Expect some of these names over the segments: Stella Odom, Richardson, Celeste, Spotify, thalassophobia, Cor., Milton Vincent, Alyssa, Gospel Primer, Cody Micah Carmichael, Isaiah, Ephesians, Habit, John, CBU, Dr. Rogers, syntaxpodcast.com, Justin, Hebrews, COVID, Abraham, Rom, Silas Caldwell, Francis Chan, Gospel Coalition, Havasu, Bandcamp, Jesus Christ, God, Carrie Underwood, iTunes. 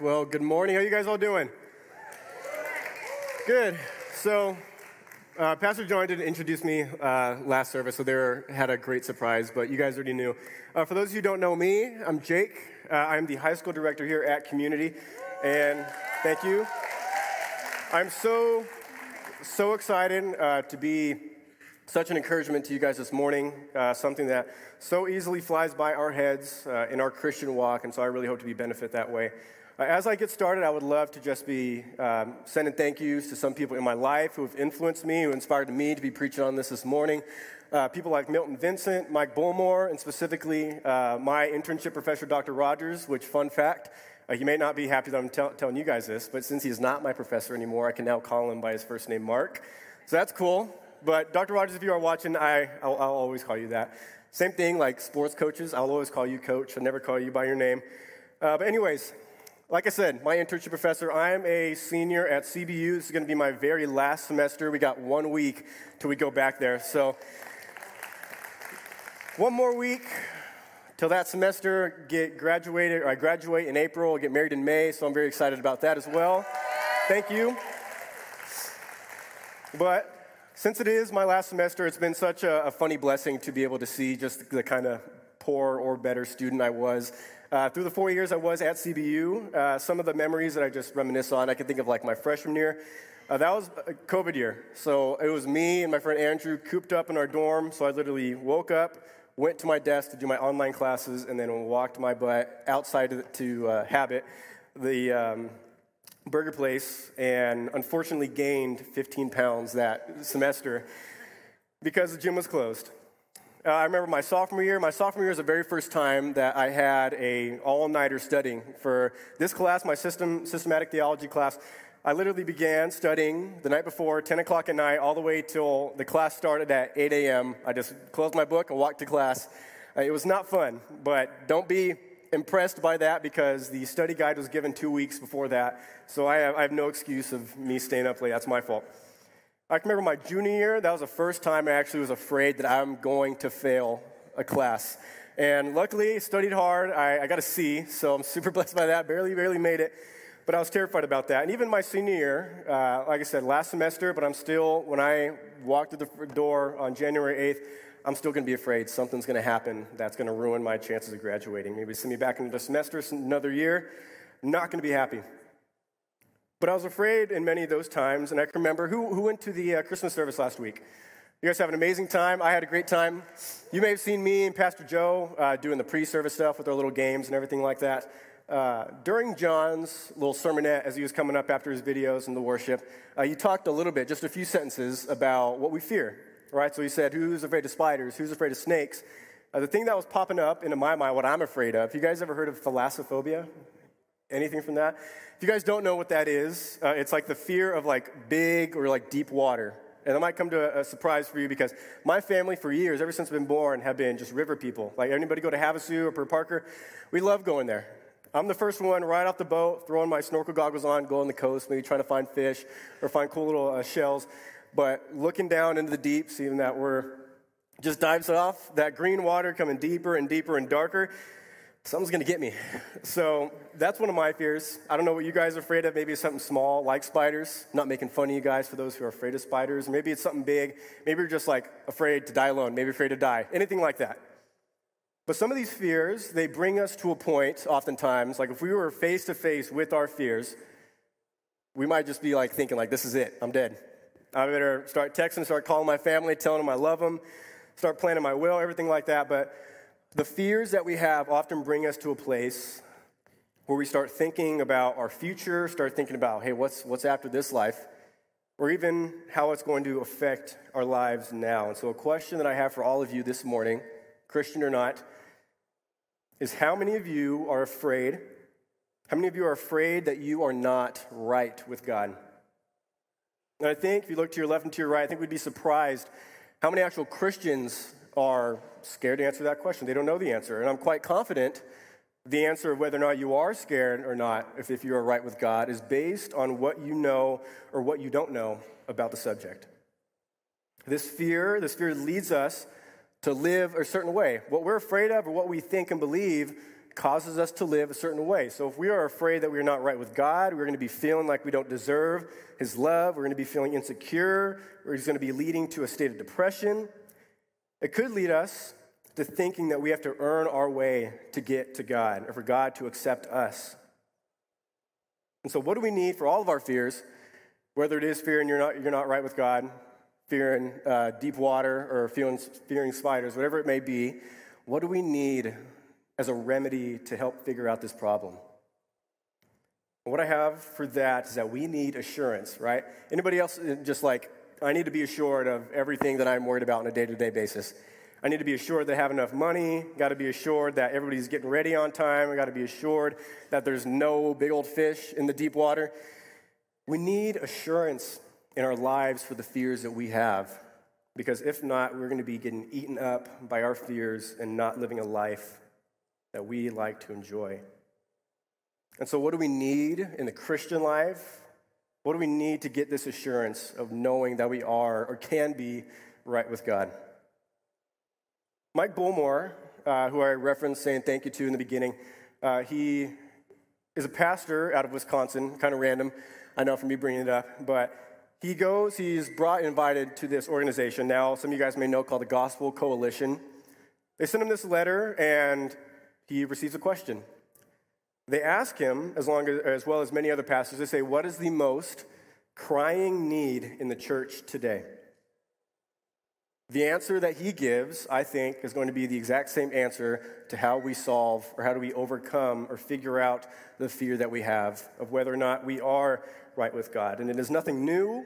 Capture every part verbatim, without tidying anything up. right. Well, good morning. How you guys all doing? Good. So, uh, Pastor John didn't introduce me uh, last service, so they had a great surprise, but you guys already knew. Uh, for those of you who don't know me, I'm Jake. Uh, I'm the high school director here at Community, and thank you. I'm so, so excited uh, to be such an encouragement to you guys this morning, uh, something that so easily flies by our heads uh, in our Christian walk, and so I really hope to be benefit that way. Uh, as I get started, I would love to just be um, sending thank yous to some people in my life who have influenced me, who inspired me to be preaching on this this morning. Uh, people like Milton Vincent, Mike Bullmore, and specifically uh, my internship professor, Doctor Rogers, which, fun fact, Uh, he may not be happy that I'm tell- telling you guys this, but since he's not my professor anymore, I can now call him by his first name, Mark. So that's cool. But Doctor Rogers, if you are watching, I, I'll, I'll always call you that. Same thing, like sports coaches, I'll always call you coach. I'll never call you by your name. Uh, but anyways, like I said, my internship professor, I am a senior at C B U. This is going to be my very last semester. We got one week till we go back there. So one more week. Till that semester, get graduated, or I graduate in April, get married in May, so I'm very excited about that as well. Thank you. But since it is my last semester, it's been such a, a funny blessing to be able to see just the kind of poor or better student I was. Uh, through the four years I was at C B U, uh, some of the memories that I just reminisce on, I can think of like my freshman year. Uh, that was a COVID year, so it was me and my friend Andrew cooped up in our dorm, so I literally woke up, went to my desk to do my online classes, and then walked my butt outside to, to uh, Habit, the um, burger place, and unfortunately gained fifteen pounds that semester because the gym was closed. Uh, I remember my sophomore year. My sophomore year was the very first time that I had an all-nighter studying. For this class, my system systematic theology class, I literally began studying the night before, ten o'clock at night, all the way till the class started at eight a.m. I just closed my book and walked to class. Uh, it was not fun, but don't be impressed by that because the study guide was given two weeks before that, so I have, I have no excuse of me staying up late. That's my fault. I can remember my junior year. That was the first time I actually was afraid that I'm going to fail a class, and luckily, studied hard. I, I got a C, so I'm super blessed by that. Barely, barely made it. But I was terrified about that. And even my senior year, uh, like I said, last semester, but I'm still, when I walk through the door on January eighth, I'm still going to be afraid something's going to happen that's going to ruin my chances of graduating. Maybe send me back another semester, another year. Not going to be happy. But I was afraid in many of those times. And I can remember, who, who went to the uh, Christmas service last week? You guys have an amazing time. I had a great time. You may have seen me and Pastor Joe uh, doing the pre-service stuff with our little games and everything like that. Uh, during John's little sermonette, as he was coming up after his videos and the worship, uh, he talked a little bit, just a few sentences, about what we fear, right? So he said, who's afraid of spiders? Who's afraid of snakes? Uh, the thing that was popping up into my mind, what I'm afraid of, you guys ever heard of thalassophobia? Anything from that? If you guys don't know what that is, uh, it's like the fear of like big or like deep water. And that might come to a, a surprise for you because my family for years, ever since I've been born, have been just river people. Like anybody go to Havasu or per Parker, we love going there. I'm the first one right off the boat, throwing my snorkel goggles on, going on the coast, maybe trying to find fish or find cool little uh, shells. But looking down into the deep, seeing that we're just dives off, that green water coming deeper and deeper and darker, something's going to get me. So that's one of my fears. I don't know what you guys are afraid of. Maybe it's something small like spiders. I'm not making fun of you guys for those who are afraid of spiders. Maybe it's something big. Maybe you're just like afraid to die alone, maybe afraid to die, anything like that. But some of these fears, they bring us to a point oftentimes, like if we were face-to-face with our fears, we might just be like thinking like, this is it, I'm dead. I better start texting, start calling my family, telling them I love them, start planning my will, everything like that. But the fears that we have often bring us to a place where we start thinking about our future, start thinking about, hey, what's what's after this life, or even how it's going to affect our lives now. And so a question that I have for all of you this morning, Christian or not, is how many of you are afraid? How many of you are afraid that you are not right with God? And I think if you look to your left and to your right, I think we'd be surprised how many actual Christians are scared to answer that question. They don't know the answer. And I'm quite confident the answer of whether or not you are scared or not, if, if you are right with God, is based on what you know or what you don't know about the subject. This fear, this fear leads us to live a certain way. What we're afraid of or what we think and believe causes us to live a certain way. So if we are afraid that we are not right with God, we're going to be feeling like we don't deserve his love. We're going to be feeling insecure, or he's going to be leading to a state of depression. It could lead us to thinking that we have to earn our way to get to God, or for God to accept us. And so what do we need for all of our fears, whether it is fearing you're not, you're not right with God, fearing uh, deep water, or fearing, fearing spiders, whatever it may be? What do we need as a remedy to help figure out this problem? And what I have for that is that we need assurance, right? Anybody else just like, I need to be assured of everything that I'm worried about on a day-to-day basis. I need to be assured that I have enough money, got to be assured that everybody's getting ready on time, I got to be assured that there's no big old fish in the deep water. We need assurance in our lives for the fears that we have, because if not, we're going to be getting eaten up by our fears and not living a life that we like to enjoy. And so what do we need in the Christian life? What do we need to get this assurance of knowing that we are or can be right with God? Mike Bullmore, uh, who I referenced saying thank you to in the beginning, uh, he is a pastor out of Wisconsin, kind of random, I know, from me bringing it up, but he goes, he's brought invited to this organization now, some of you guys may know, called the Gospel Coalition. They send him this letter, and he receives a question. They ask him, as long as, as well as many other pastors, they say, what is the most crying need in the church today? The answer that he gives, I think, is going to be the exact same answer to how we solve, or how do we overcome or figure out the fear that we have of whether or not we are right with God. And it is nothing new.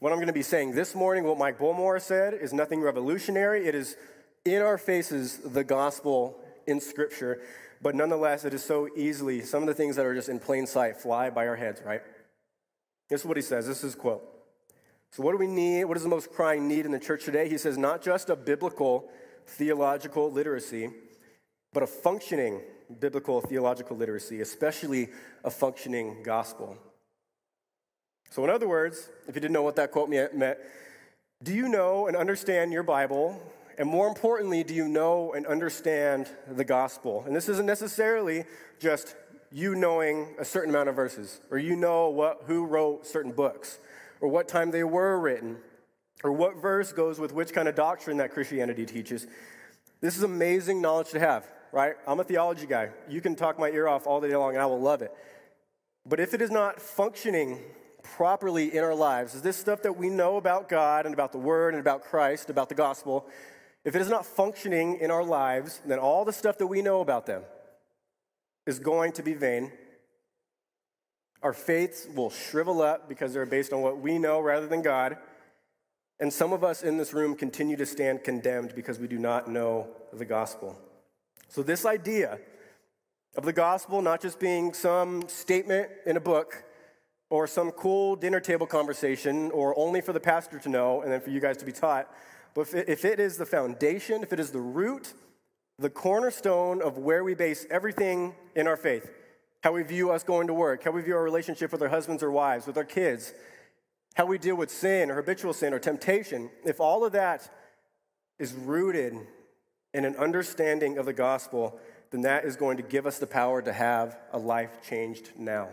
What I'm going to be saying this morning, what Mike Bullmore said, is nothing revolutionary. It is in our faces, the gospel in Scripture. But nonetheless, it is so easily, some of the things that are just in plain sight fly by our heads, right? This is what he says. This is his quote. So what do we need? What is the most crying need in the church today? He says, not just a biblical theological literacy, but a functioning biblical theological literacy, especially a functioning gospel. So in other words, if you didn't know what that quote meant, do you know and understand your Bible? And more importantly, do you know and understand the gospel? And this isn't necessarily just you knowing a certain amount of verses, or you know what who wrote certain books, or what time they were written, or what verse goes with which kind of doctrine that Christianity teaches. This is amazing knowledge to have, right? I'm a theology guy. You can talk my ear off all day long, and I will love it. But if it is not functioning properly in our lives, is this stuff that we know about God and about the Word and about Christ, about the gospel, if it is not functioning in our lives, then all the stuff that we know about them is going to be vain. Our faiths will shrivel up because they're based on what we know rather than God. And some of us in this room continue to stand condemned because we do not know the gospel. So this idea of the gospel not just being some statement in a book or some cool dinner table conversation or only for the pastor to know and then for you guys to be taught, but if it is the foundation, if it is the root, the cornerstone of where we base everything in our faith, how we view us going to work, how we view our relationship with our husbands or wives, with our kids, how we deal with sin or habitual sin or temptation, if all of that is rooted in an understanding of the gospel, then that is going to give us the power to have a life changed now.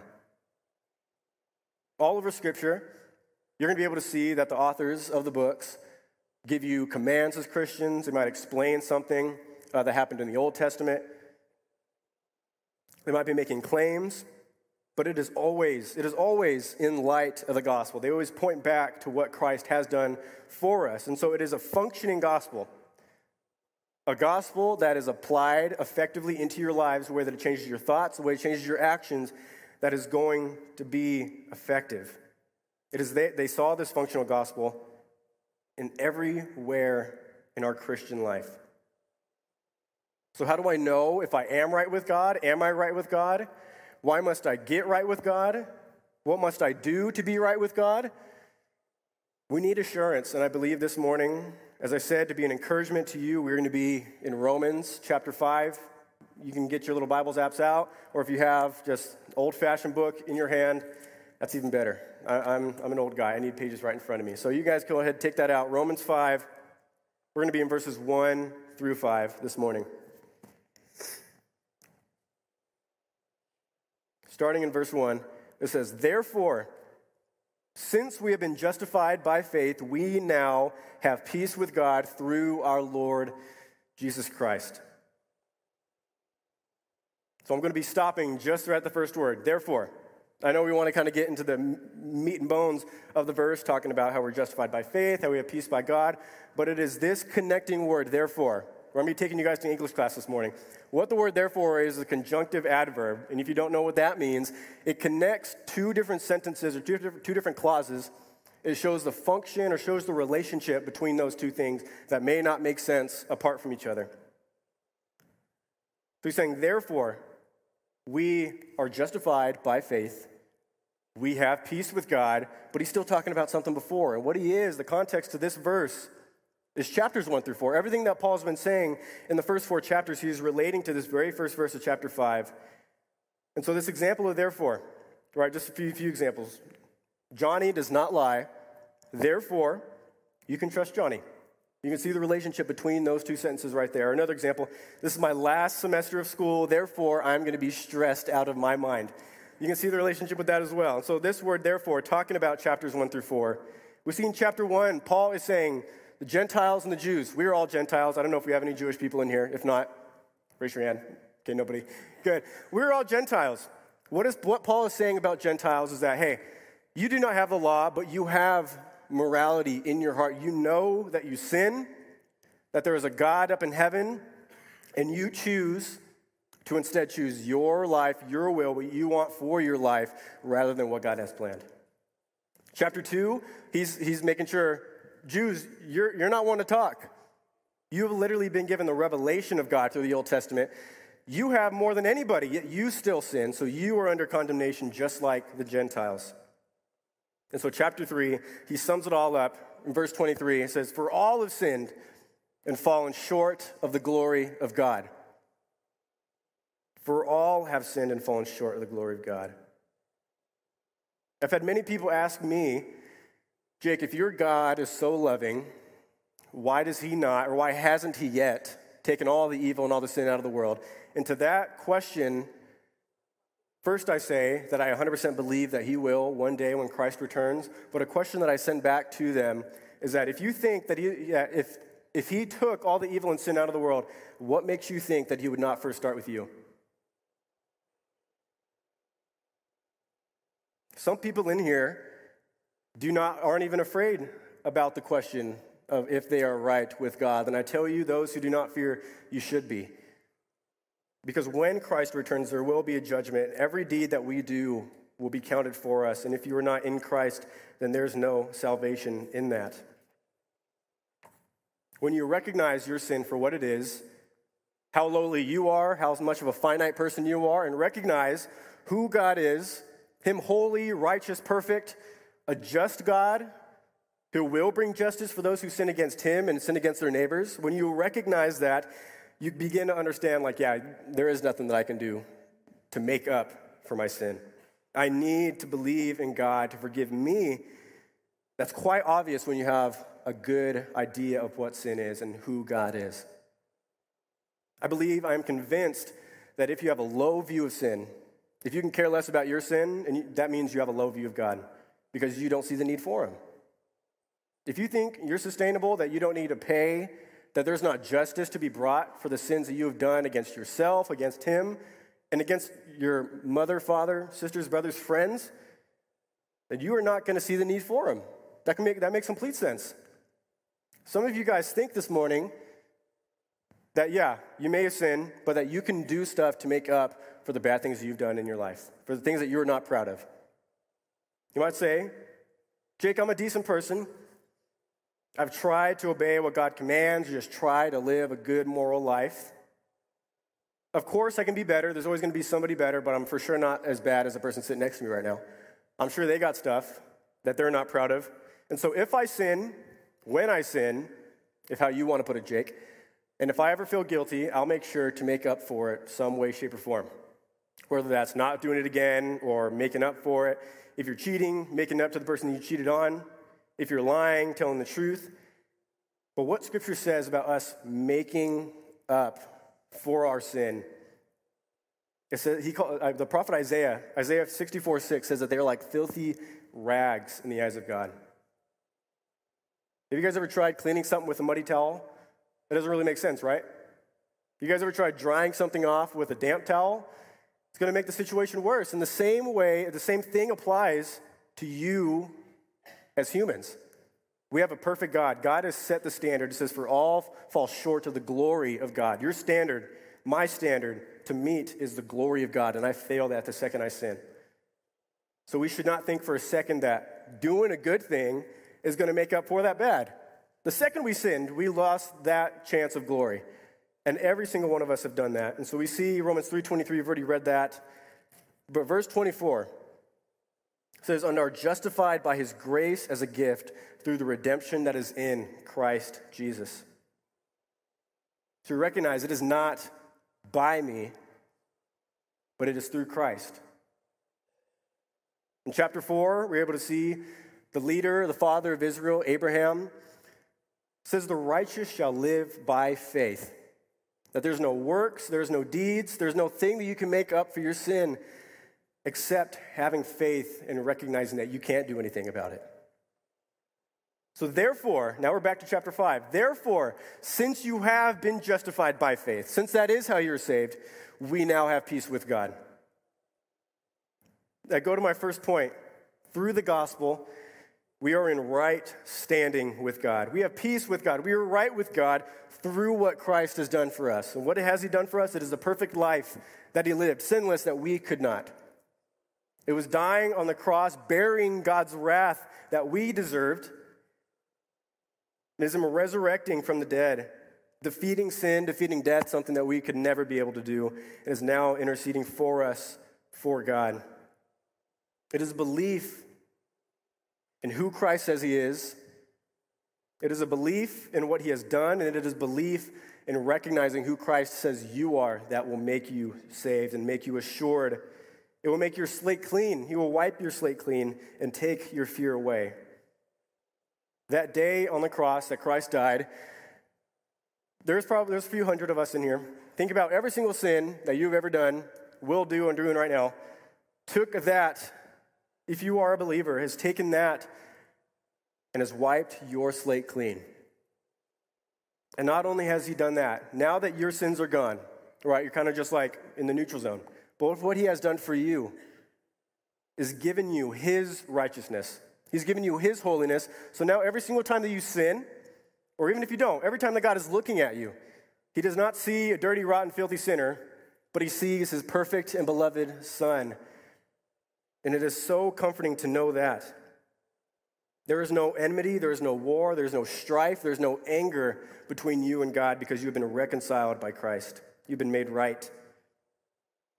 All over Scripture, you're going to be able to see that the authors of the books give you commands as Christians. They might explain something uh, that happened in the Old Testament. They might be making claims, but it is always, it is always in light of the gospel. They always point back to what Christ has done for us. And so it is a functioning gospel, a gospel that is applied effectively into your lives, the way that it changes your thoughts, the way it changes your actions, that is going to be effective. It is they, they saw this functional gospel in everywhere in our Christian life. So how do I know if I am right with God? Am I right with God? Why must I get right with God? What must I do to be right with God? We need assurance, and I believe this morning, as I said, to be an encouragement to you, we're going to be in Romans chapter five. You can get your little Bibles apps out, or if you have just old-fashioned book in your hand, that's even better. I, I'm, I'm an old guy. I need pages right in front of me. So you guys go ahead and take that out. Romans five. We're going to be in verses one through five this morning. starting in verse one, it says, "Therefore, since we have been justified by faith, we now have peace with God through our Lord Jesus Christ." So I'm going to be stopping just right at the first word, therefore. I know we want to kind of get into the meat and bones of the verse, talking about how we're justified by faith, how we have peace by God, but it is this connecting word, therefore. We're going to be taking you guys to English class this morning. What the word therefore is, is a conjunctive adverb, and if you don't know what that means, it connects two different sentences or two, two different clauses. It shows the function or shows the relationship between those two things that may not make sense apart from each other. So he's saying, therefore, we are justified by faith. We have peace with God, but he's still talking about something before. And what he is, the context to this verse is chapters one through four. Everything that Paul's been saying in the first four chapters, he's relating to this very first verse of chapter five. And so this example of therefore, right, just a few, few examples. Johnny does not lie. Therefore, you can trust Johnny. You can see the relationship between those two sentences right there. Another example, this is my last semester of school. Therefore, I'm going to be stressed out of my mind. You can see the relationship with that as well. So this word, therefore, talking about chapters one through four. We see in chapter one, Paul is saying the Gentiles and the Jews. We are all Gentiles. I don't know if we have any Jewish people in here. If not, raise your hand. Okay, nobody. Good. We're all Gentiles. What is what Paul is saying about Gentiles is that, hey, you do not have the law, but you have morality in your heart. You know that you sin, that there is a God up in heaven, and you choose to instead choose your life, your will, what you want for your life, rather than what God has planned. Chapter two, he's he's making sure, Jews, you're you're not one to talk. You have literally been given the revelation of God through the Old Testament. You have more than anybody, yet you still sin, so you are under condemnation just like the Gentiles. And so chapter three, he sums it all up. In verse twenty-three, it says, "For all have sinned and fallen short of the glory of God." For all have sinned and fallen short of the glory of God. I've had many people ask me, Jake, if your God is so loving, why does he not, or why hasn't he yet taken all the evil and all the sin out of the world? And to that question, first, I say that I one hundred percent believe that he will one day when Christ returns, but a question that I send back to them is that if you think that he, yeah, if, if he took all the evil and sin out of the world, what makes you think that he would not first start with you? Some people in here do not, aren't even afraid about the question of if they are right with God. And I tell you, those who do not fear, you should be. Because when Christ returns, there will be a judgment. Every deed that we do will be counted for us. And if you are not in Christ, then there's no salvation in that. When you recognize your sin for what it is, how lowly you are, how much of a finite person you are, and recognize who God is, him holy, righteous, perfect, a just God who will bring justice for those who sin against him and sin against their neighbors. When you recognize that, you begin to understand, like, yeah, there is nothing that I can do to make up for my sin. I need to believe in God to forgive me. That's quite obvious when you have a good idea of what sin is and who God is. I believe, I am convinced that if you have a low view of sin, if you can care less about your sin, and that means you have a low view of God because you don't see the need for him. If you think you're sustainable, that you don't need to pay, that there's not justice to be brought for the sins that you have done against yourself, against him, and against your mother, father, sisters, brothers, friends, that you are not going to see the need for him. That can make that makes complete sense. Some of you guys think this morning that, yeah, you may have sinned, but that you can do stuff to make up for the bad things you've done in your life, for the things that you're not proud of. You might say, Jake, I'm a decent person. I've tried to obey what God commands, just try to live a good moral life. Of course, I can be better. There's always going to be somebody better, but I'm for sure not as bad as the person sitting next to me right now. I'm sure they got stuff that they're not proud of. And so if I sin, when I sin, if how you want to put it, Jake, and if I ever feel guilty, I'll make sure to make up for it some way, shape, or form. Whether that's not doing it again or making up for it. If you're cheating, making up to the person you cheated on. If you're lying, telling the truth. But what Scripture says about us making up for our sin It says, he called, uh, the prophet Isaiah, Isaiah sixty-four six says that they're like filthy rags in the eyes of God. Have you guys ever tried cleaning something with a muddy towel? That doesn't really make sense, right? You guys ever tried drying something off with a damp towel? It's going to make the situation worse. In the same way, the same thing applies to you as humans. We have a perfect God. God has set the standard. It says, for all fall short of the glory of God. Your standard, my standard to meet is the glory of God, and I fail that the second I sin. So we should not think for a second that doing a good thing is going to make up for that bad. The second we sinned, we lost that chance of glory. And every single one of us have done that. And so we see Romans three twenty-three, we've already read that. But verse twenty-four says, and are justified by his grace as a gift through the redemption that is in Christ Jesus. So we recognize it is not by me, but it is through Christ. In chapter four, we're able to see the leader, the father of Israel, Abraham, says the righteous shall live by faith. That there's no works, there's no deeds, there's no thing that you can make up for your sin except having faith and recognizing that you can't do anything about it. So therefore, now we're back to chapter five. Therefore, since you have been justified by faith, since that is how you're saved, we now have peace with God. I go to my first point. Through the gospel, we are in right standing with God. We have peace with God. We are right with God through what Christ has done for us. And what has he done for us? It is the perfect life that he lived, sinless that we could not. It was dying on the cross, bearing God's wrath that we deserved. It is him resurrecting from the dead, defeating sin, defeating death, something that we could never be able to do. It is now interceding for us, for God. It is belief in who Christ says he is. It is a belief in what he has done, and it is belief in recognizing who Christ says you are that will make you saved and make you assured. It will make your slate clean. He will wipe your slate clean and take your fear away. That day on the cross that Christ died, there's probably there's a few hundred of us in here. Think about every single sin that you've ever done, will do, and doing right now. Took that. If you are a believer, has taken that and has wiped your slate clean. And not only has he done that, now that your sins are gone, right, you're kind of just like in the neutral zone, but what he has done for you is given you his righteousness. He's given you his holiness. So now every single time that you sin, or even if you don't, every time that God is looking at you, he does not see a dirty, rotten, filthy sinner, but he sees his perfect and beloved Son. And it is so comforting to know that. There is no enmity, there is no war, there is no strife, there is no anger between you and God because you have been reconciled by Christ. You've been made right.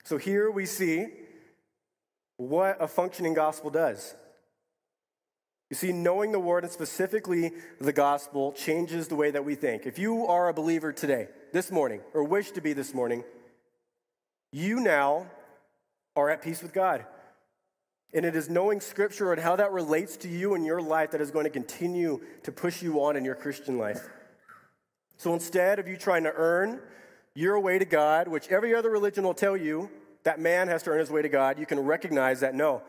So here we see what a functioning gospel does. You see, knowing the word and specifically the gospel changes the way that we think. If you are a believer today, this morning, or wish to be this morning, you now are at peace with God. And it is knowing Scripture and how that relates to you and your life that is going to continue to push you on in your Christian life. So instead of you trying to earn your way to God, which every other religion will tell you that man has to earn his way to God, you can recognize that, no,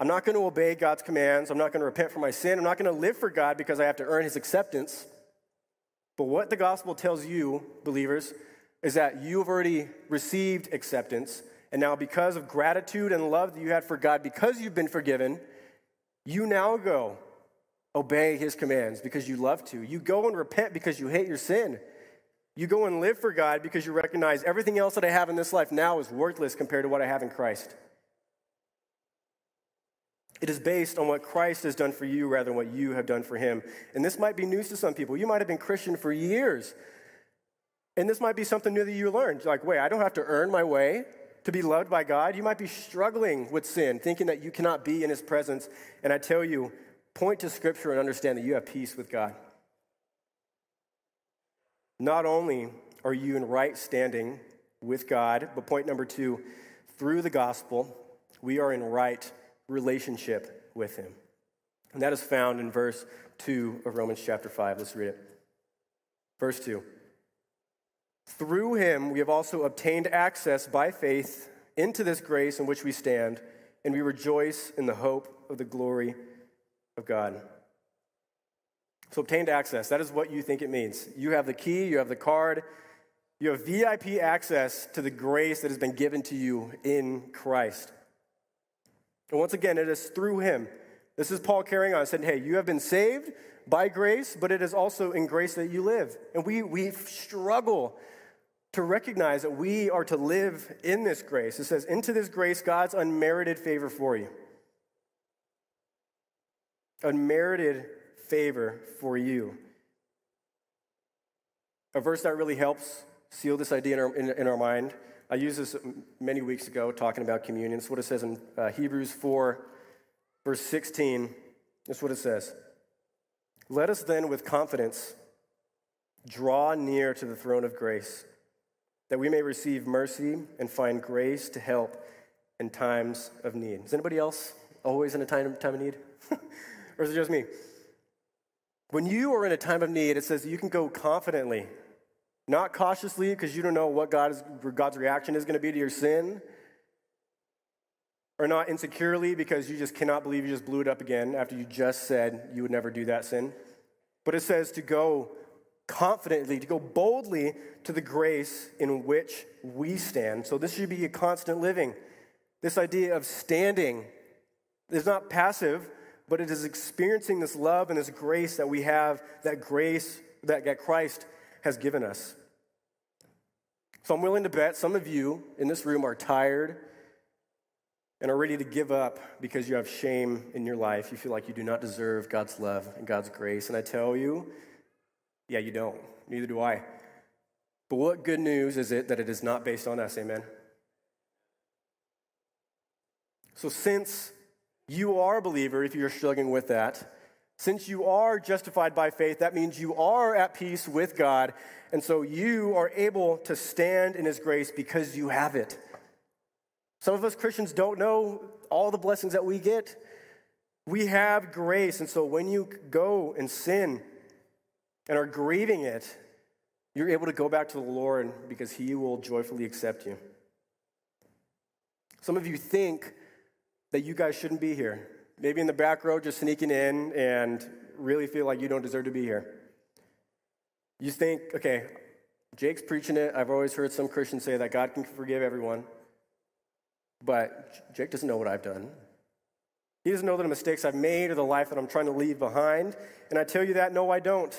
I'm not going to obey God's commands. I'm not going to repent for my sin. I'm not going to live for God because I have to earn his acceptance. But what the gospel tells you, believers, is that you've already received acceptance. And now because of gratitude and love that you had for God, because you've been forgiven, you now go obey his commands because you love to. You go and repent because you hate your sin. You go and live for God because you recognize everything else that I have in this life now is worthless compared to what I have in Christ. It is based on what Christ has done for you rather than what you have done for him. And this might be news to some people. You might have been Christian for years. And this might be something new that you learned. Like, wait, I don't have to earn my way to be loved by God. You might be struggling with sin, thinking that you cannot be in his presence. And I tell you, point to Scripture and understand that you have peace with God. Not only are you in right standing with God, but point number two, through the gospel, we are in right relationship with him. And that is found in verse two of Romans chapter five. Let's read it. Verse two. Through him, we have also obtained access by faith into this grace in which we stand, and we rejoice in the hope of the glory of God. So obtained access, that is what you think it means. You have the key, you have the card, you have V I P access to the grace that has been given to you in Christ. And once again, it is through him. This is Paul carrying on, saying, hey, you have been saved by grace, but it is also in grace that you live. And we we struggle to recognize that we are to live in this grace. It says, into this grace, God's unmerited favor for you. Unmerited favor for you. A verse that really helps seal this idea in our, in, in our mind. I used this many weeks ago talking about communion. It's what it says in uh, Hebrews four, verse sixteen. That's what it says. Let us then with confidence draw near to the throne of grace, that we may receive mercy and find grace to help in times of need. Is anybody else always in a time, time of need? Or is it just me? When you are in a time of need, it says you can go confidently, not cautiously, because you don't know what God is, God's reaction is going to be to your sin, or not insecurely, because you just cannot believe you just blew it up again after you just said you would never do that sin. But it says to go confidently, to go boldly to the grace in which we stand. So this should be a constant living. This idea of standing is not passive, but it is experiencing this love and this grace that we have, that grace that, that Christ has given us. So I'm willing to bet some of you in this room are tired and are ready to give up because you have shame in your life. You feel like you do not deserve God's love and God's grace. And I tell you, yeah, you don't. Neither do I. But what good news is it that it is not based on us? Amen. So since you are a believer, if you're struggling with that, since you are justified by faith, that means you are at peace with God, and so you are able to stand in his grace because you have it. Some of us Christians don't know all the blessings that we get. We have grace, and so when you go and sin and are grieving it, you're able to go back to the Lord because he will joyfully accept you. Some of you think that you guys shouldn't be here. Maybe in the back row just sneaking in and really feel like you don't deserve to be here. You think, okay, Jake's preaching it. I've always heard some Christians say that God can forgive everyone. But Jake doesn't know what I've done. He doesn't know the mistakes I've made or the life that I'm trying to leave behind. And I tell you that, no, I don't.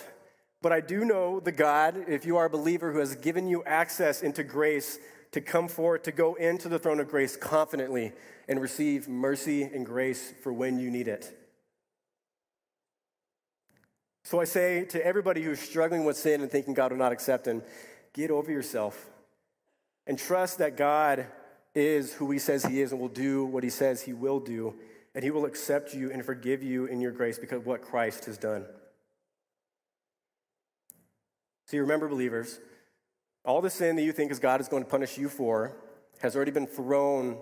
But I do know the God, if you are a believer, who has given you access into grace to come forward, to go into the throne of grace confidently and receive mercy and grace for when you need it. So I say to everybody who's struggling with sin and thinking God will not accept him, get over yourself and trust that God is who he says he is and will do what he says he will do, and he will accept you and forgive you in your grace because of what Christ has done. So you remember, believers, all the sin that you think is God is going to punish you for has already been thrown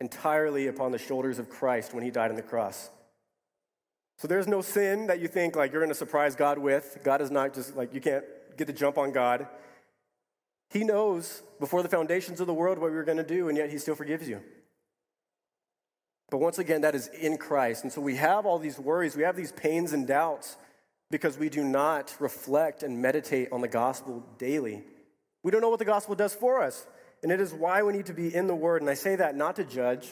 entirely upon the shoulders of Christ when he died on the cross. So there's no sin that you think like you're going to surprise God with. God is not just like, you can't get the jump on God. He knows before the foundations of the world what we were going to do, and yet he still forgives you. But once again, that is in Christ. And so we have all these worries, we have these pains and doubts because we do not reflect and meditate on the gospel daily. We don't know what the gospel does for us, and it is why we need to be in the word. And I say that not to judge.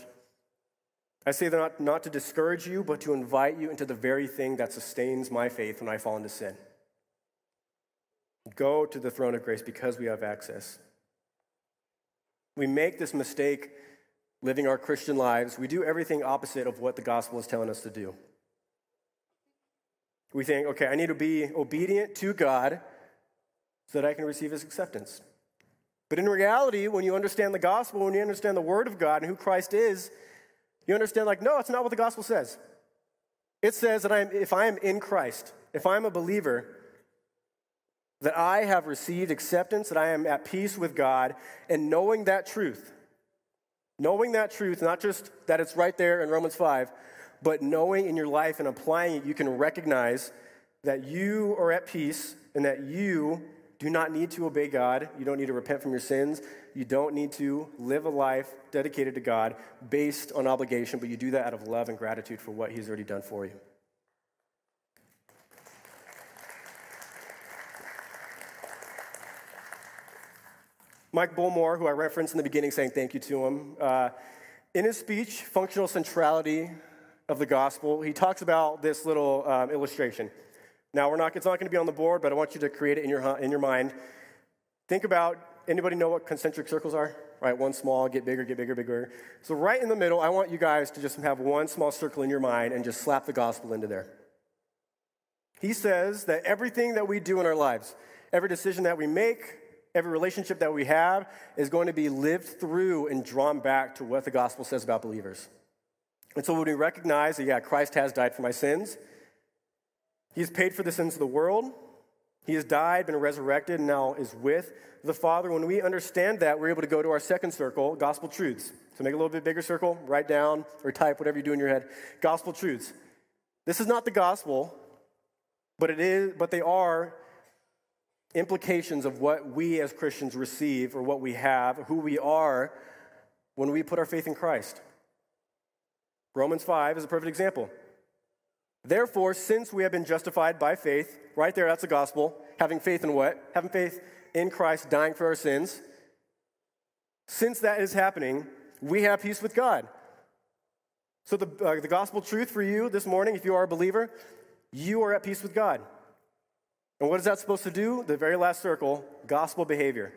I say that not, not to discourage you, but to invite you into the very thing that sustains my faith when I fall into sin. Go to the throne of grace because we have access. We make this mistake living our Christian lives. We do everything opposite of what the gospel is telling us to do. We think, okay, I need to be obedient to God so that I can receive his acceptance. But in reality, when you understand the gospel, when you understand the word of God and who Christ is, you understand like, no, it's not what the gospel says. It says that I am, if I am in Christ, if I'm a believer, that I have received acceptance, that I am at peace with God, and knowing that truth, knowing that truth, not just that it's right there in Romans five, but knowing in your life and applying it, you can recognize that you are at peace and that you do not need to obey God. You don't need to repent from your sins. You don't need to live a life dedicated to God based on obligation, but you do that out of love and gratitude for what he's already done for you. Mike Bullmore, who I referenced in the beginning saying thank you to him, uh, in his speech, Functional Centrality of the Gospel, he talks about this little um, illustration. Now, we're not, it's not going to be on the board, but I want you to create it in your in your mind. Think about, anybody know what concentric circles are? Right, one small, get bigger, get bigger, bigger. So right in the middle, I want you guys to just have one small circle in your mind and just slap the gospel into there. He says that everything that we do in our lives, every decision that we make, every relationship that we have is going to be lived through and drawn back to what the gospel says about believers. And so when we recognize that, yeah, Christ has died for my sins, he has paid for the sins of the world, he has died, been resurrected, and now is with the Father. When we understand that, we're able to go to our second circle, gospel truths. So make a little bit bigger circle, write down or type, whatever you do in your head, gospel truths. This is not the gospel, but it is, but they are implications of what we as Christians receive or what we have, who we are when we put our faith in Christ. Romans five is a perfect example. Therefore, since we have been justified by faith, right there, that's the gospel, having faith in what? Having faith in Christ dying for our sins. Since that is happening, we have peace with God. So the, uh, the gospel truth for you this morning, if you are a believer, you are at peace with God. And what is that supposed to do? The very last circle, gospel behavior.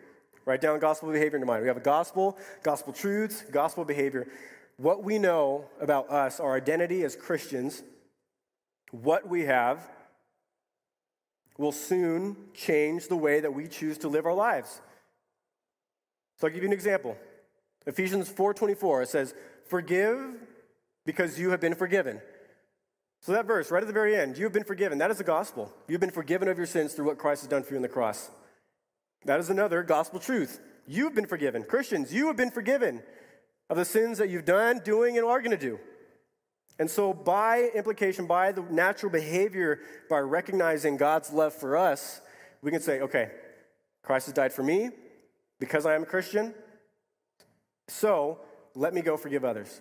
Write down gospel behavior in your mind. We have a gospel, gospel truths, gospel behavior. What we know about us, our identity as Christians, what we have, will soon change the way that we choose to live our lives. So I'll give you an example. Ephesians four twenty-four, it says, forgive because you have been forgiven. So that verse, right at the very end, you have been forgiven. That is the gospel. You've been forgiven of your sins through what Christ has done for you on the cross. That is another gospel truth. You've been forgiven. Christians, you have been forgiven of the sins that you've done, doing, and are going to do. And so by implication, by the natural behavior, by recognizing God's love for us, we can say, okay, Christ has died for me because I am a Christian, so let me go forgive others.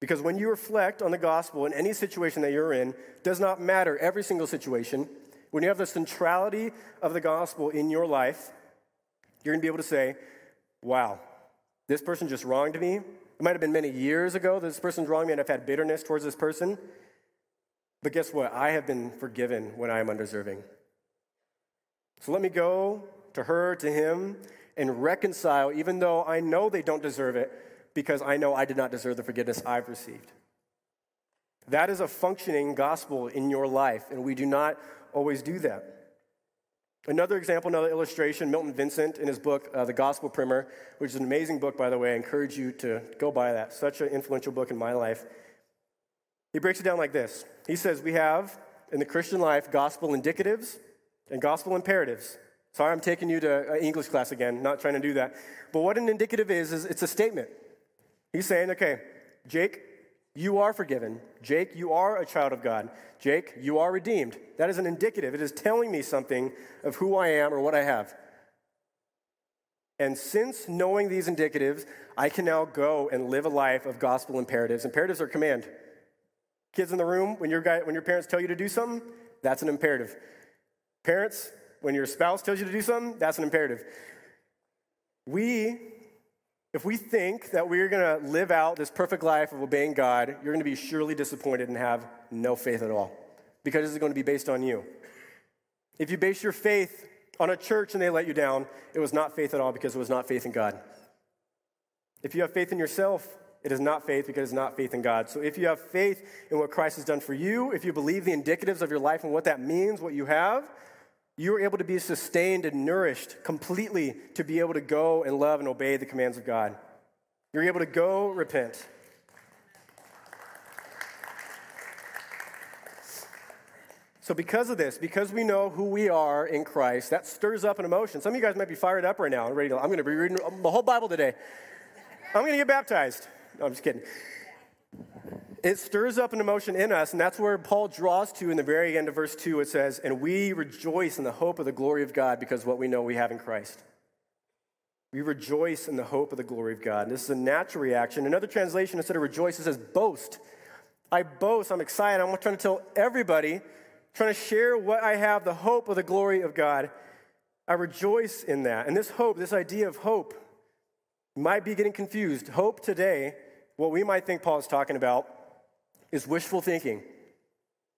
Because when you reflect on the gospel in any situation that you're in, it does not matter, every single situation, when you have the centrality of the gospel in your life, you're going to be able to say, wow, this person just wronged me. It might have been many years ago that this person wronged me and I've had bitterness towards this person. But guess what? I have been forgiven when I am undeserving. So let me go to her, to him, and reconcile, even though I know they don't deserve it, because I know I did not deserve the forgiveness I've received. That is a functioning gospel in your life, and we do not always do that. Another example, another illustration, Milton Vincent in his book, uh, The Gospel Primer, which is an amazing book, by the way. I encourage you to go buy that. Such an influential book in my life. He breaks it down like this. He says, we have, in the Christian life, gospel indicatives and gospel imperatives. Sorry, I'm taking you to English class again. Not trying to do that. But what an indicative is, is it's a statement. He's saying, okay, Jake, you are forgiven. Jake, you are a child of God. Jake, you are redeemed. That is an indicative. It is telling me something of who I am or what I have. And since knowing these indicatives, I can now go and live a life of gospel imperatives. Imperatives are command. Kids in the room, when your guy, when your parents tell you to do something, that's an imperative. Parents, when your spouse tells you to do something, that's an imperative. We... If we think that we're going to live out this perfect life of obeying God, you're going to be surely disappointed and have no faith at all, because this is going to be based on you. If you base your faith on a church and they let you down, it was not faith at all because it was not faith in God. If you have faith in yourself, it is not faith because it's not faith in God. So if you have faith in what Christ has done for you, if you believe the indicatives of your life and what that means, what you have, you are able to be sustained and nourished completely to be able to go and love and obey the commands of God. You're able to go repent. So because of this, because we know who we are in Christ, that stirs up an emotion. Some of you guys might be fired up right now and ready to, I'm going to be reading the whole Bible today. I'm going to get baptized. No, I'm just kidding. it stirs up an emotion in us, and that's where Paul draws to in the very end of verse two. It says, and we rejoice in the hope of the glory of God because what we know we have in Christ. We rejoice in the hope of the glory of God. And this is a natural reaction. Another translation, instead of rejoice, it says boast. I boast. I'm excited. I'm trying to tell everybody, trying to share what I have, the hope of the glory of God. I rejoice in that. And this hope, this idea of hope, might be getting confused. Hope today, what we might think Paul is talking about, is wishful thinking. You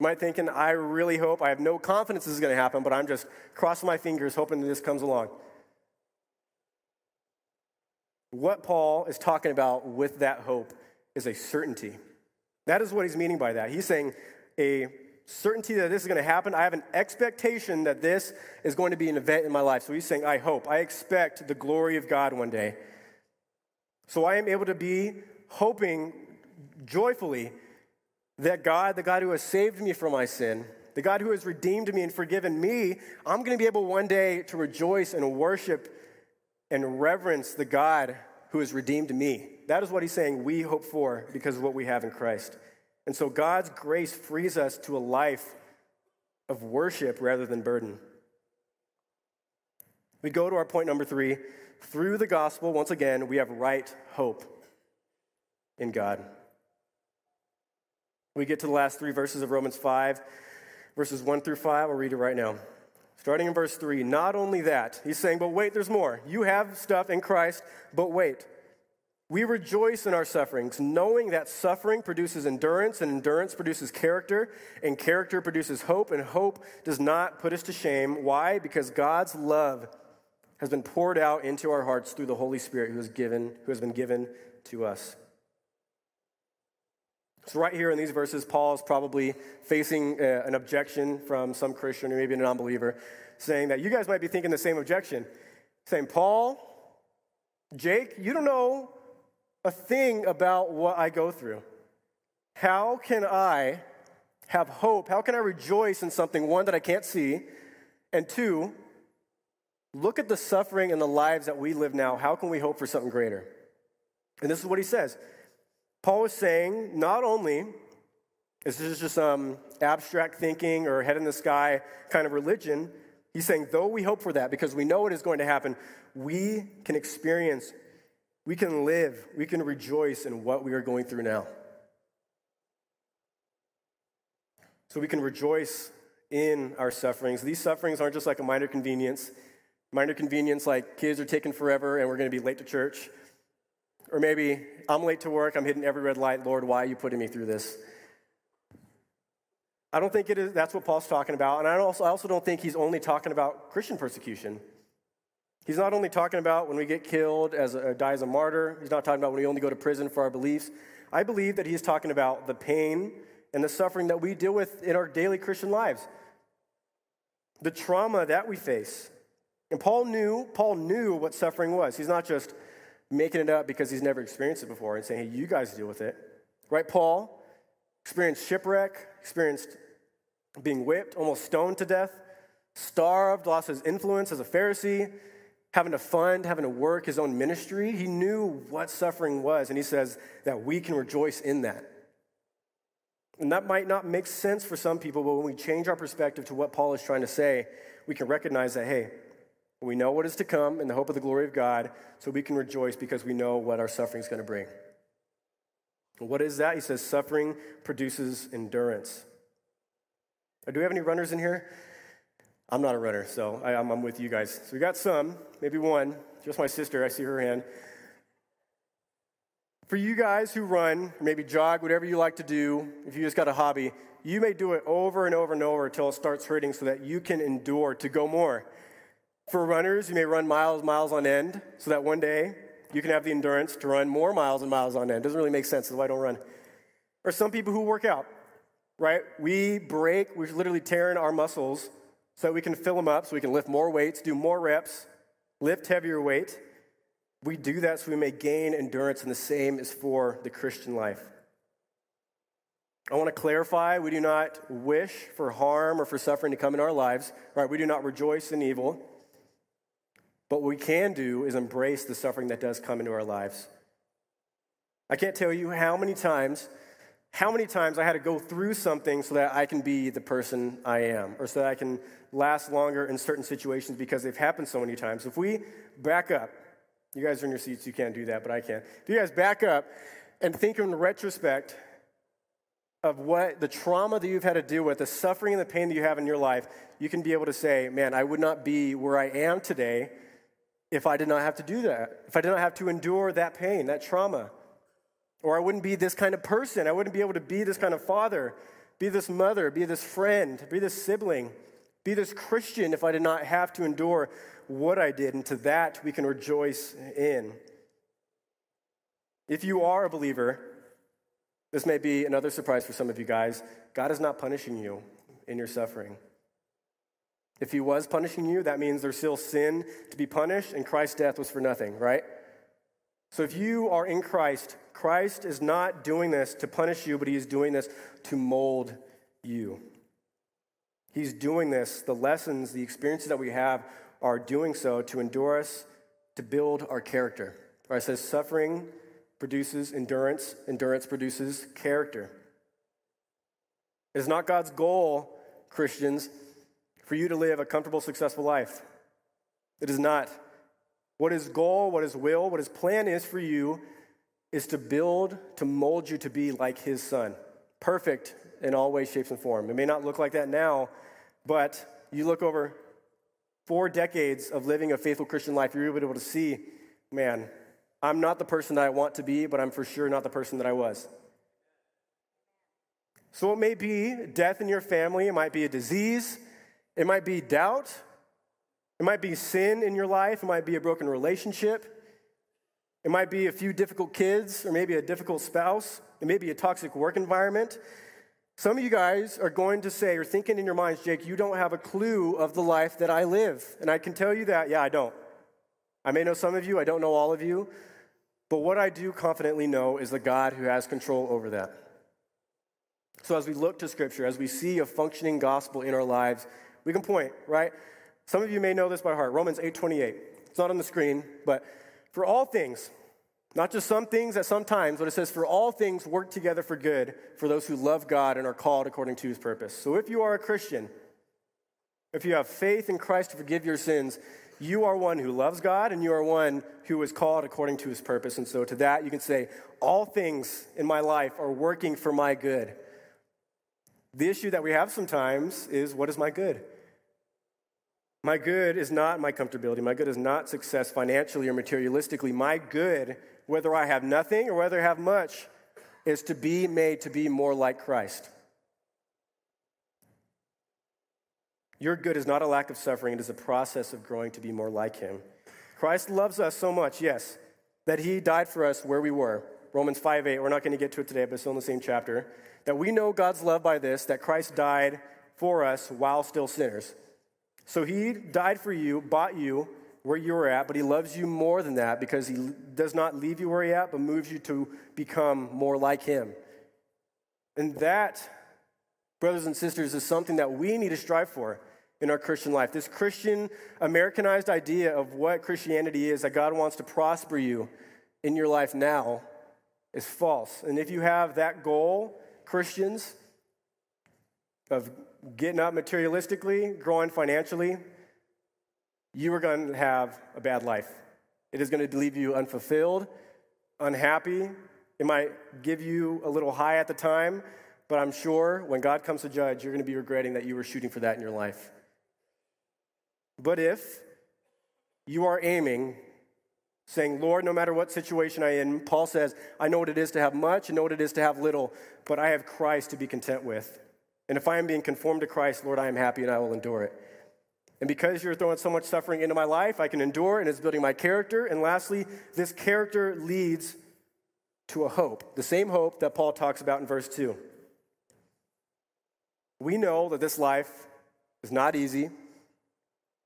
might thinking, I really hope, I have no confidence this is going to happen, but I'm just crossing my fingers hoping that this comes along. What Paul is talking about with that hope is a certainty. That is what he's meaning by that. He's saying a certainty that this is going to happen. I have an expectation that this is going to be an event in my life. So he's saying, I hope. I expect the glory of God one day. So I am able to be hoping joyfully that God, the God who has saved me from my sin, the God who has redeemed me and forgiven me, I'm going to be able one day to rejoice and worship and reverence the God who has redeemed me. That is what he's saying we hope for because of what we have in Christ. And so God's grace frees us to a life of worship rather than burden. We go to our point number three. Through the gospel, once again, we have right hope in God. We get to the last three verses of Romans five, verses one through five. I'll read it right now. Starting in verse three, not only that, he's saying, but wait, there's more. You have stuff in Christ, but wait. We rejoice in our sufferings, knowing that suffering produces endurance, and endurance produces character, and character produces hope, and hope does not put us to shame. Why? Because God's love has been poured out into our hearts through the Holy Spirit who has given, who has been given to us. So right here in these verses, Paul is probably facing uh, an objection from some Christian or maybe a non-believer, saying that you guys might be thinking the same objection, saying, Paul, Jake, you don't know a thing about what I go through. How can I have hope? How can I rejoice in something, one, that I can't see, and two, look at the suffering and the lives that we live now. How can we hope for something greater? And this is what he says. Paul is saying, not only is this just um, abstract thinking or head in the sky kind of religion, he's saying, though we hope for that because we know it is going to happen, we can experience, we can live, we can rejoice in what we are going through now. So we can rejoice in our sufferings. These sufferings aren't just like a minor convenience, minor convenience like kids are taking forever and we're going to be late to church. Or maybe, I'm late to work, I'm hitting every red light, Lord, why are you putting me through this? I don't think it is. That's what Paul's talking about. And I also, I also don't think he's only talking about Christian persecution. He's not only talking about when we get killed as a, or die as a martyr. He's not talking about when we only go to prison for our beliefs. I believe that he's talking about the pain and the suffering that we deal with in our daily Christian lives. The trauma that we face. And Paul knew, Paul knew what suffering was. He's not just making it up because he's never experienced it before and saying, hey, you guys deal with it. Right, Paul experienced shipwreck, experienced being whipped, almost stoned to death, starved, lost his influence as a Pharisee, having to fund, having to work his own ministry. He knew what suffering was, and he says that we can rejoice in that. And that might not make sense for some people, but when we change our perspective to what Paul is trying to say, we can recognize that, hey, we know what is to come in the hope of the glory of God, so we can rejoice because we know what our suffering is going to bring. What is that? He says suffering produces endurance. Do we have any runners in here? I'm not a runner, so I, I'm, I'm with you guys. So we got some, maybe one, just my sister. I see her hand. For you guys who run, maybe jog, whatever you like to do, if you just got a hobby, you may do it over and over and over until it starts hurting so that you can endure to go more. For runners, you may run miles, miles on end, so that one day you can have the endurance to run more miles and miles on end. Doesn't really make sense. That's why I don't run. Or some people who work out, right? We break, we're literally tearing our muscles so that we can fill them up, so we can lift more weights, do more reps, lift heavier weight. We do that so we may gain endurance, and the same is for the Christian life. I want to clarify, we do not wish for harm or for suffering to come in our lives, right? We do not rejoice in evil. But what we can do is embrace the suffering that does come into our lives. I can't tell you how many times how many times I had to go through something so that I can be the person I am, or so that I can last longer in certain situations because they've happened so many times. If we back up, you guys are in your seats, you can't do that, but I can. If you guys back up and think in retrospect of what the trauma that you've had to deal with, the suffering and the pain that you have in your life, you can be able to say, man, I would not be where I am today if I did not have to do that, if I did not have to endure that pain, that trauma. Or I wouldn't be this kind of person. I wouldn't be able to be this kind of father, be this mother, be this friend, be this sibling, be this Christian if I did not have to endure what I did. And to that, we can rejoice in. If you are a believer, this may be another surprise for some of you guys. God is not punishing you in your suffering. If he was punishing you, that means there's still sin to be punished, and Christ's death was for nothing, right? So if you are in Christ, Christ is not doing this to punish you, but he is doing this to mold you. He's doing this. The lessons, the experiences that we have are doing so to endure us, to build our character. All right, it says suffering produces endurance. Endurance produces character. It is not God's goal, Christians, for you to live a comfortable, successful life. It is not. What his goal, what his will, what his plan is for you is to build, to mold you to be like his son. Perfect in all ways, shapes, and form. It may not look like that now, but you look over four decades of living a faithful Christian life, you're able to see, man, I'm not the person that I want to be, but I'm for sure not the person that I was. So it may be death in your family. It might be a disease. It might be doubt. It might be sin in your life. It might be a broken relationship. It might be a few difficult kids or maybe a difficult spouse. It may be a toxic work environment. Some of you guys are going to say or thinking in your minds, Jake, you don't have a clue of the life that I live. And I can tell you that, yeah, I don't. I may know some of you. I don't know all of you. But what I do confidently know is the God who has control over that. So as we look to Scripture, as we see a functioning gospel in our lives, we can point, right? Some of you may know this by heart, Romans eight twenty-eight. It's not on the screen, but for all things, not just some things at some times, but it says, for all things work together for good for those who love God and are called according to his purpose. So if you are a Christian, if you have faith in Christ to forgive your sins, you are one who loves God and you are one who is called according to his purpose. And so to that, you can say, all things in my life are working for my good. The issue that we have sometimes is, what is my good? My good is not my comfortability. My good is not success financially or materialistically. My good, whether I have nothing or whether I have much, is to be made to be more like Christ. Your good is not a lack of suffering. It is a process of growing to be more like him. Christ loves us so much, yes, that he died for us where we were. Romans five eight, we're not going to get to it today, but it's still in the same chapter. That we know God's love by this, that Christ died for us while still sinners. So he died for you, bought you where you were at, but he loves you more than that because he does not leave you where you're at, but moves you to become more like him. And that, brothers and sisters, is something that we need to strive for in our Christian life. This Christian Americanized idea of what Christianity is, that God wants to prosper you in your life now, is false. And if you have that goal, Christians, of getting up materialistically, growing financially, you are going to have a bad life. It is going to leave you unfulfilled, unhappy. It might give you a little high at the time, but I'm sure when God comes to judge, you're going to be regretting that you were shooting for that in your life. But if you are aiming, saying, Lord, no matter what situation I am in, Paul says, I know what it is to have much and know what it is to have little, but I have Christ to be content with. And if I am being conformed to Christ, Lord, I am happy and I will endure it. And because you're throwing so much suffering into my life, I can endure and it's building my character. And lastly, this character leads to a hope, the same hope that Paul talks about in verse two. We know that this life is not easy.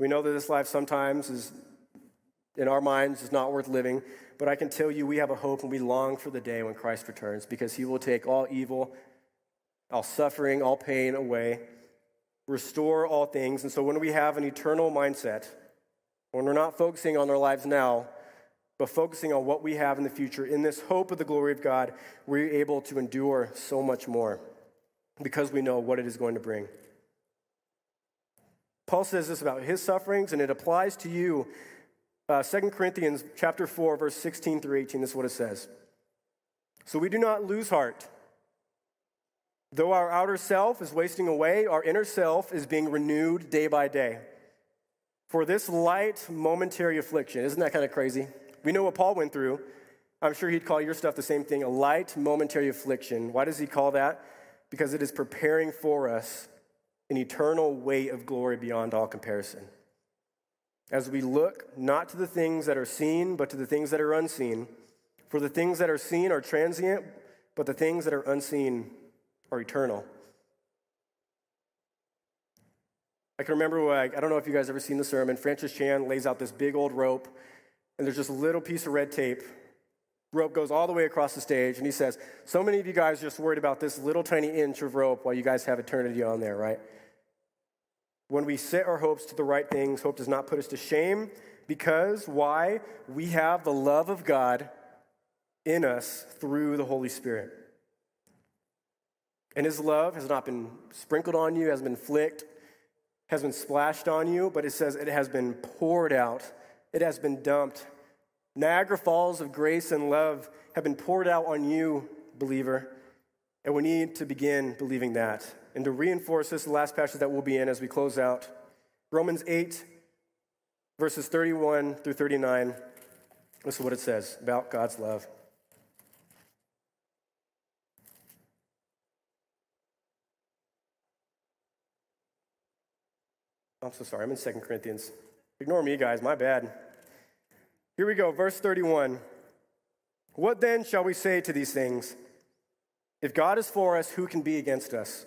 We know that this life sometimes is, in our minds, is not worth living. But I can tell you we have a hope and we long for the day when Christ returns because he will take all evil, all suffering, all pain away, restore all things. And so when we have an eternal mindset, when we're not focusing on our lives now, but focusing on what we have in the future. In this hope of the glory of God, we're able to endure so much more because we know what it is going to bring. Paul says this about his sufferings, and it applies to you. Uh, Second Corinthians chapter four, verse sixteen through eighteen, this is what it says. So we do not lose heart. Though our outer self is wasting away, our inner self is being renewed day by day. For this light momentary affliction, isn't that kind of crazy? We know what Paul went through. I'm sure he'd call your stuff the same thing, a light momentary affliction. Why does he call that? Because it is preparing for us an eternal weight of glory beyond all comparison. As we look not to the things that are seen, but to the things that are unseen. For the things that are seen are transient, but the things that are unseen are eternal. I can remember, when I, I don't know if you guys ever seen the sermon, Francis Chan lays out this big old rope, and there's just a little piece of red tape. Rope goes all the way across the stage, and he says, so many of you guys are just worried about this little tiny inch of rope while you guys have eternity on there, right? When we set our hopes to the right things, hope does not put us to shame, because why? We have the love of God in us through the Holy Spirit. And his love has not been sprinkled on you, hasn't been flicked, has been splashed on you, but it says it has been poured out. It has been dumped. Niagara Falls of grace and love have been poured out on you, believer, and we need to begin believing that. And to reinforce this, the last passage that we'll be in as we close out, Romans eight, verses thirty-one through thirty-nine, this is what it says about God's love. I'm so sorry, I'm in Second Corinthians. Ignore me, guys, my bad. Here we go, verse thirty-one. What then shall we say to these things? If God is for us, who can be against us?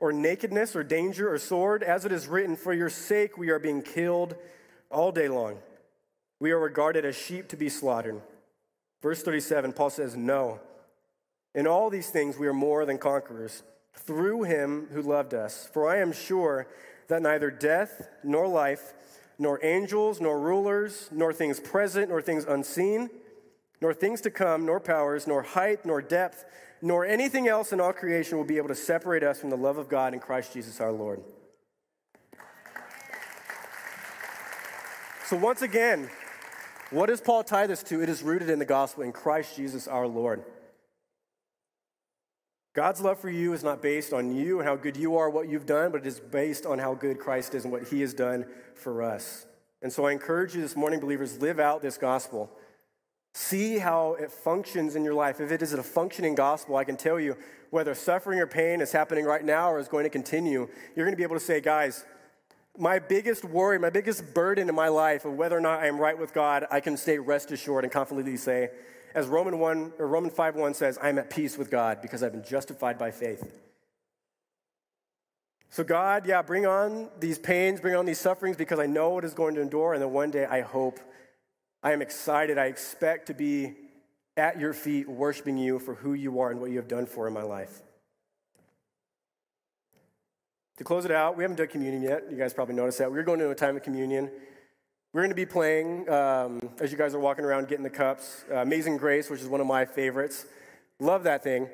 or nakedness or danger or sword? As it is written, for your sake we are being killed all day long. We are regarded as sheep to be slaughtered. Verse thirty-seven, Paul says, no. In all these things we are more than conquerors through him who loved us. For I am sure that neither death nor life, nor angels, nor rulers, nor things present, nor things unseen, nor things to come, nor powers, nor height, nor depth, nor anything else in all creation will be able to separate us from the love of God in Christ Jesus our Lord. So once again, what does Paul tie this to? It is rooted in the gospel, in Christ Jesus our Lord. God's love for you is not based on you and how good you are, what you've done, but it is based on how good Christ is and what he has done for us. And so I encourage you this morning, believers, live out this gospel. See how it functions in your life. If it is a functioning gospel, I can tell you whether suffering or pain is happening right now or is going to continue, you're going to be able to say, guys, my biggest worry, my biggest burden in my life of whether or not I am right with God, I can stay rest assured and confidently say, as Romans one or Romans five one says, I am at peace with God because I've been justified by faith. So God, yeah, bring on these pains, bring on these sufferings because I know it is going to endure, and then one day I hope, I am excited, I expect to be at your feet worshiping you for who you are and what you have done for in my life. To close it out, we haven't done communion yet. You guys probably noticed that. We're going to a time of communion. We're going to be playing, um, as you guys are walking around getting the cups, uh, Amazing Grace, which is one of my favorites. Love that thing.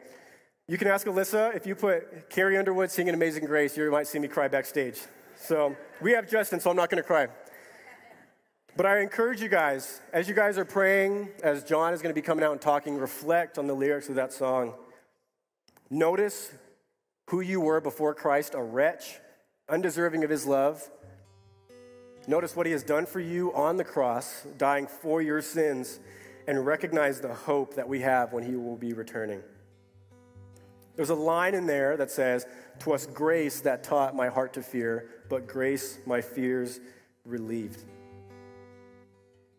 You can ask Alyssa, if you put Carrie Underwood singing Amazing Grace, you might see me cry backstage. So we have Justin, so I'm not going to cry. But I encourage you guys, as you guys are praying, as John is going to be coming out and talking, reflect on the lyrics of that song. Notice who you were before Christ, a wretch, undeserving of his love. Notice what he has done for you on the cross, dying for your sins, and recognize the hope that we have when he will be returning. There's a line in there that says, "'Twas grace that taught my heart to fear, but grace my fears relieved."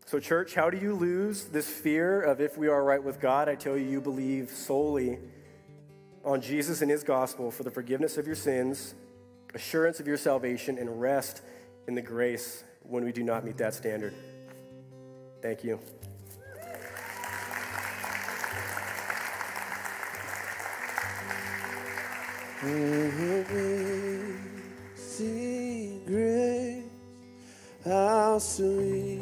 So church, how do you lose this fear of if we are right with God? I tell you, you believe solely on Jesus and his gospel for the forgiveness of your sins, assurance of your salvation, and rest in the grace when we do not meet that standard. Thank you. Amazing grace, how sweet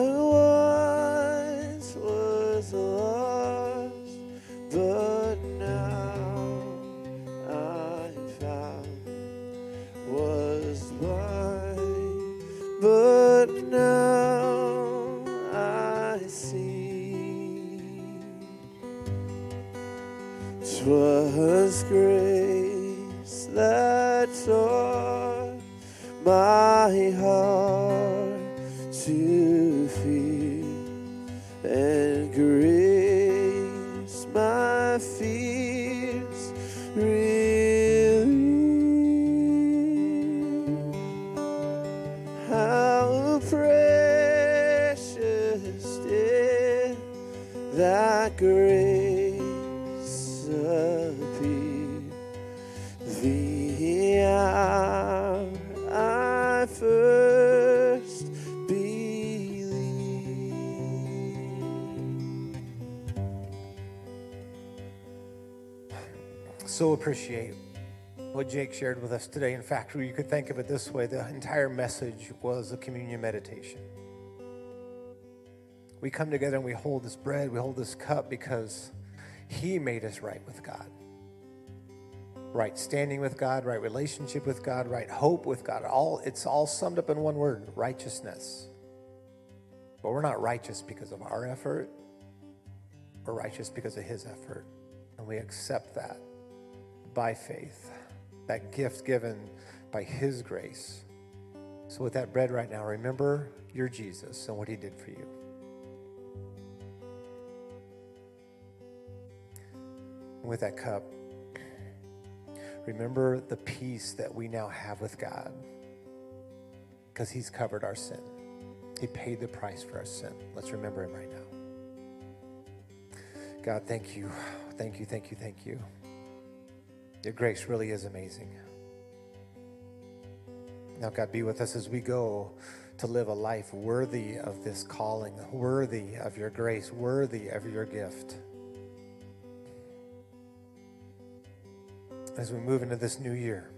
once was lost, but now I'm found, was blind, but now was grace that taught my heart to fear, and grace my fears relieved. How precious did that grace so appreciate what Jake shared with us today. In fact, you could think of it this way. The entire message was a communion meditation. We come together and we hold this bread, we hold this cup because he made us right with God. Right standing with God, right relationship with God, right hope with God. All it's all summed up in one word, righteousness. But we're not righteous because of our effort. We're righteous because of his effort. And we accept that by faith, that gift given by his grace. So with that bread right now, remember your Jesus and what he did for you. And with that cup, remember the peace that we now have with God because he's covered our sin. He paid the price for our sin. Let's remember him right now. God, thank you. Thank you, thank you, thank you. Your grace really is amazing. Now, God, be with us as we go to live a life worthy of this calling, worthy of your grace, worthy of your gift. As we move into this new year,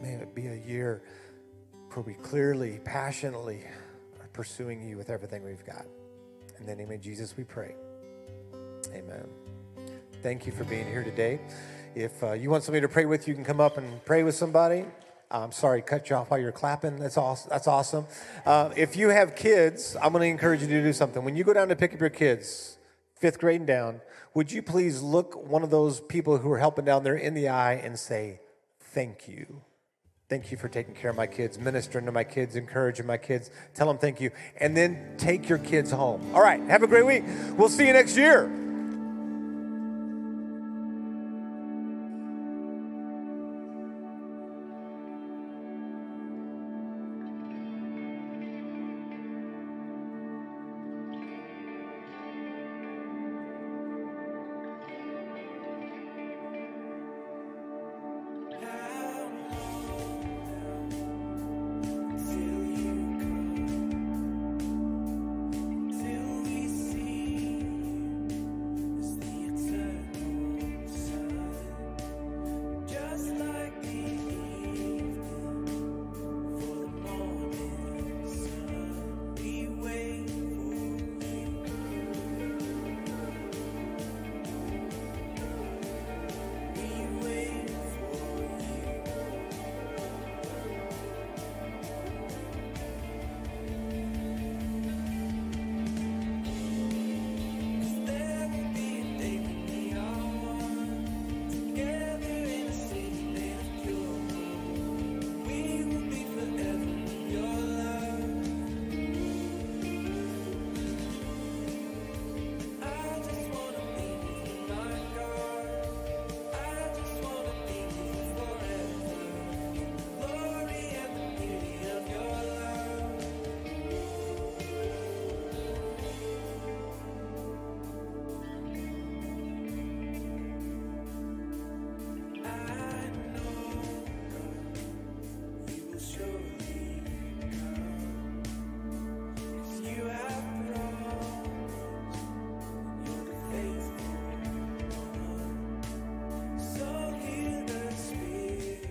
may it be a year where we clearly, passionately are pursuing you with everything we've got. In the name of Jesus, we pray. Amen. Thank you for being here today. If uh, you want somebody to pray with, you can come up and pray with somebody. I'm sorry, cut you off while you're clapping. That's awesome. That's awesome. Uh, if you have kids, I'm going to encourage you to do something. When you go down to pick up your kids, fifth grade and down, would you please look one of those people who are helping down there in the eye and say, thank you. Thank you for taking care of my kids, ministering to my kids, encouraging my kids. Tell them thank you. And then take your kids home. All right. Have a great week. We'll see you next year.